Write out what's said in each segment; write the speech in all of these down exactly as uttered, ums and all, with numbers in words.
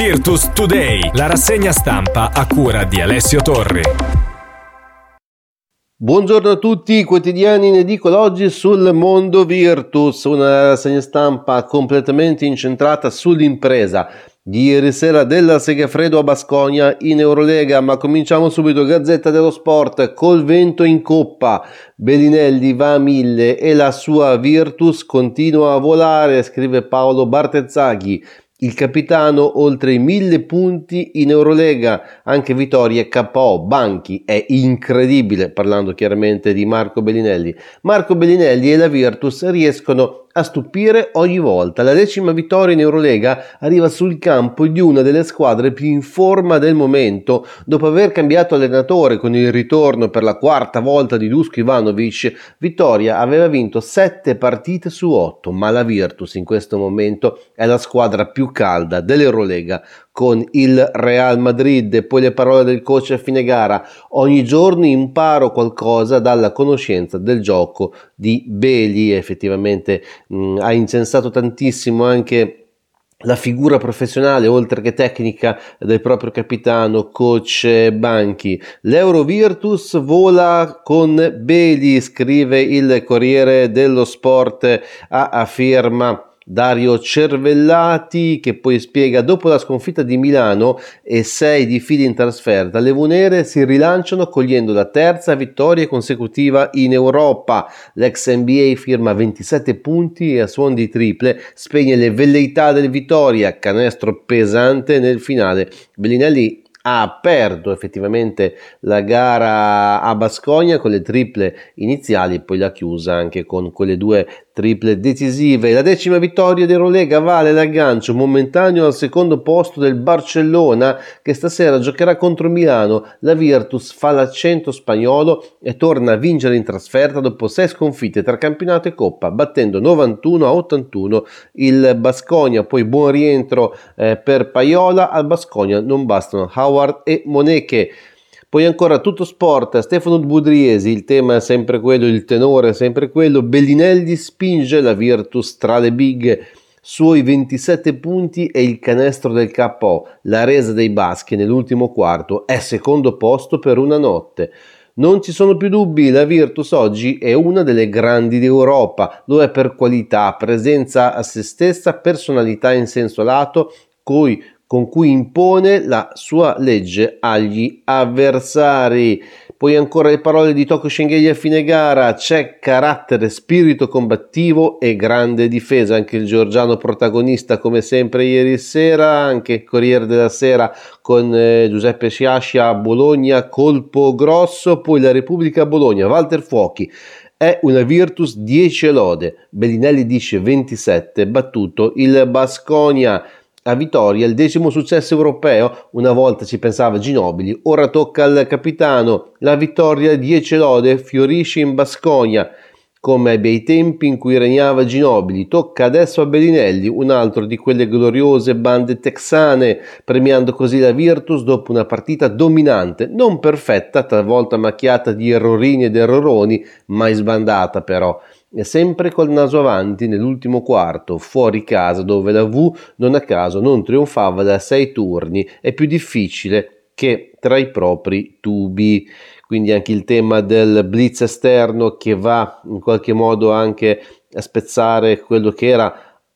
Virtus Today, la rassegna stampa a cura di Alessio Torre. Buongiorno a tutti, quotidiani in edicola oggi sul mondo Virtus, una rassegna stampa completamente incentrata sull'impresa di ieri sera della Segafredo a Baskonia in Eurolega, ma cominciamo subito. Gazzetta dello Sport, col vento in coppa, Belinelli va a mille e la sua Virtus continua a volare, scrive Paolo Bertezzaghi. Il capitano oltre i mille punti in Eurolega, anche vittorie K O, Banchi, è incredibile, parlando chiaramente di Marco Belinelli. Marco Belinelli e la Virtus riescono a stupire ogni volta. La decima vittoria in Eurolega arriva sul campo di una delle squadre più in forma del momento, dopo aver cambiato allenatore con il ritorno per la quarta volta di Dusko Ivanovic. Vittoria aveva vinto sette partite su otto, ma la Virtus in questo momento è la squadra più calda dell'Eurolega, con il Real Madrid. E poi le parole del coach a fine gara: ogni giorno imparo qualcosa dalla conoscenza del gioco di Beli. Effettivamente mh, ha incensato tantissimo anche la figura professionale oltre che tecnica del proprio capitano, coach Banchi. L'Euro Virtus vola con Beli, scrive il Corriere dello Sport a firma Dario Cervellati, che poi spiega: dopo la sconfitta di Milano e sei di fila in trasferta, le Vunere si rilanciano cogliendo la terza vittoria consecutiva in Europa. L'ex N B A firma ventisette punti e a suon di triple spegne le velleità del Vitoria, canestro pesante nel finale. Belinelli ha aperto effettivamente la gara a Baskonia con le triple iniziali, poi l'ha chiusa anche con quelle due triple decisive. La decima vittoria dell'Eurolega vale l'aggancio momentaneo al secondo posto del Barcellona, che stasera giocherà contro Milano. La Virtus fa l'accento spagnolo e torna a vincere in trasferta dopo sei sconfitte tra campionato e coppa, battendo novantuno a ottantuno il Baskonia. Poi buon rientro eh, per Paiola. Al Baskonia non bastano Howard e Moneke. Poi ancora tutto sport, Stefano Budriesi, il tema è sempre quello, il tenore è sempre quello. Belinelli spinge la Virtus tra le big, suoi ventisette punti e il canestro del K O. La resa dei baschi nell'ultimo quarto è secondo posto per una notte. Non ci sono più dubbi, la Virtus oggi è una delle grandi d'Europa, lo è per qualità, presenza a se stessa, personalità in senso lato, coi con cui impone la sua legge agli avversari. Poi ancora le parole di Toko Shengelia a fine gara: c'è carattere, spirito combattivo e grande difesa. Anche il georgiano protagonista come sempre ieri sera, anche il Corriere della Sera con eh, Giuseppe Sciascia a Bologna, colpo grosso. Poi la Repubblica Bologna, Walter Fuochi: è una Virtus dieci lode, Belinelli dice ventisette, battuto il Baskonia. A Vitoria il decimo successo europeo, una volta ci pensava Ginobili, ora tocca al capitano. La vittoria dieci lode fiorisce in Baskonia come ai bei tempi in cui regnava Ginobili. Tocca adesso a Belinelli, un altro di quelle gloriose bande texane, premiando così la Virtus dopo una partita dominante, non perfetta, talvolta macchiata di errorini ed erroroni, mai sbandata però. E sempre col naso avanti nell'ultimo quarto, fuori casa, dove la V non a caso non trionfava da sei turni, è più difficile che tra i propri tubi. Quindi anche il tema del blitz esterno, che va in qualche modo anche a spezzare quello che era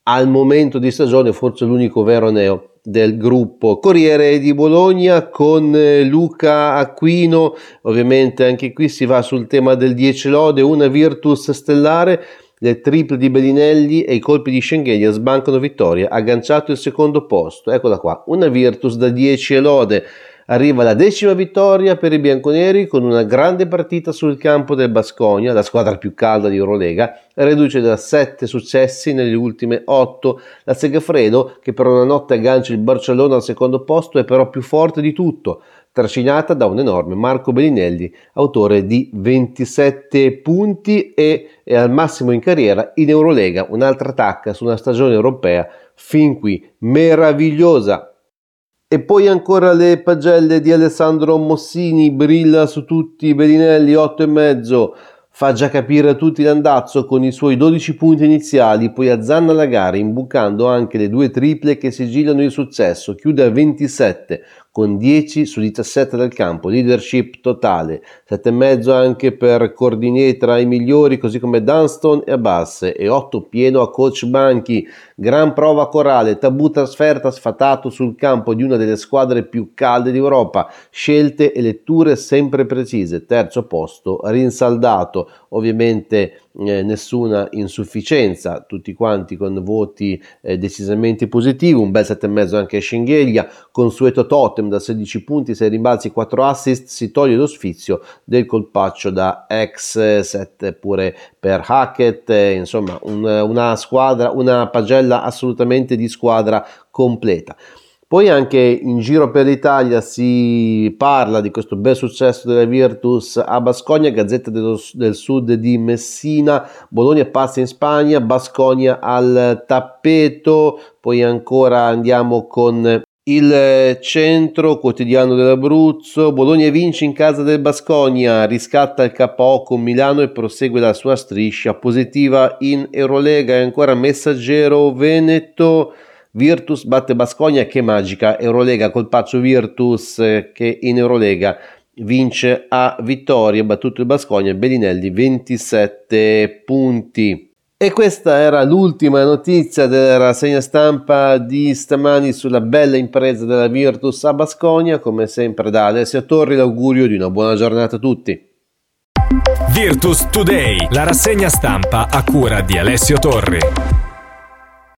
al momento di stagione forse l'unico vero neo del gruppo. Corriere di Bologna con Luca Aquino, ovviamente anche qui si va sul tema del dieci lode, una Virtus stellare. Le triple di Belinelli e i colpi di Shengelia sbancano vittoria, agganciato il secondo posto. Eccola qua, una Virtus da dieci lode. Arriva la decima vittoria per i bianconeri con una grande partita sul campo del Baskonia, la squadra più calda di Eurolega, riduce da sette successi nelle ultime otto. La Segafredo, che per una notte aggancia il Barcellona al secondo posto, è però più forte di tutto, trascinata da un enorme Marco Belinelli, autore di ventisette punti e è al massimo in carriera in Eurolega. Un'altra tacca su una stagione europea fin qui meravigliosa. E poi ancora le pagelle di Alessandro Mossini, brilla su tutti Belinelli, otto e mezzo. Fa già capire a tutti l'andazzo con i suoi dodici punti iniziali, poi azzanna la gara imbucando anche le due triple che sigillano il successo, chiude a ventisette con dieci su diciassette dal campo, leadership totale, sette e mezzo anche per Cordinier tra i migliori, così come Dunston e Abbas, e otto pieno a coach Banchi. Gran prova corale, tabù trasferta sfatato sul campo di una delle squadre più calde d'Europa, scelte e letture sempre precise, terzo posto rinsaldato. Ovviamente eh, nessuna insufficienza, tutti quanti con voti eh, decisamente positivi, un bel sette e mezzo anche a Shengelia, consueto totem da sedici punti, sei rimbalzi, quattro assist, si toglie lo sfizio del colpaccio da ex set pure per Hackett, eh, insomma un, una squadra, una pagella assolutamente di squadra completa. Poi anche in giro per l'Italia si parla di questo bel successo della Virtus a Baskonia, Gazzetta dello, del Sud di Messina, Bologna passa in Spagna, Baskonia al tappeto, poi ancora andiamo con il Centro, quotidiano dell'Abruzzo, Bologna vince in casa del Baskonia, riscatta il K O con Milano e prosegue la sua striscia positiva in Eurolega. E ancora Messaggero Veneto, Virtus batte Baskonia, che magica Eurolega, colpaccio Virtus che in Eurolega vince a vittoria, battuto il Baskonia, Belinelli ventisette punti. E questa era l'ultima notizia della rassegna stampa di stamani sulla bella impresa della Virtus a Baskonia. Come sempre da Alessio Torre l'augurio di una buona giornata a tutti. Virtus Today, la rassegna stampa a cura di Alessio Torre.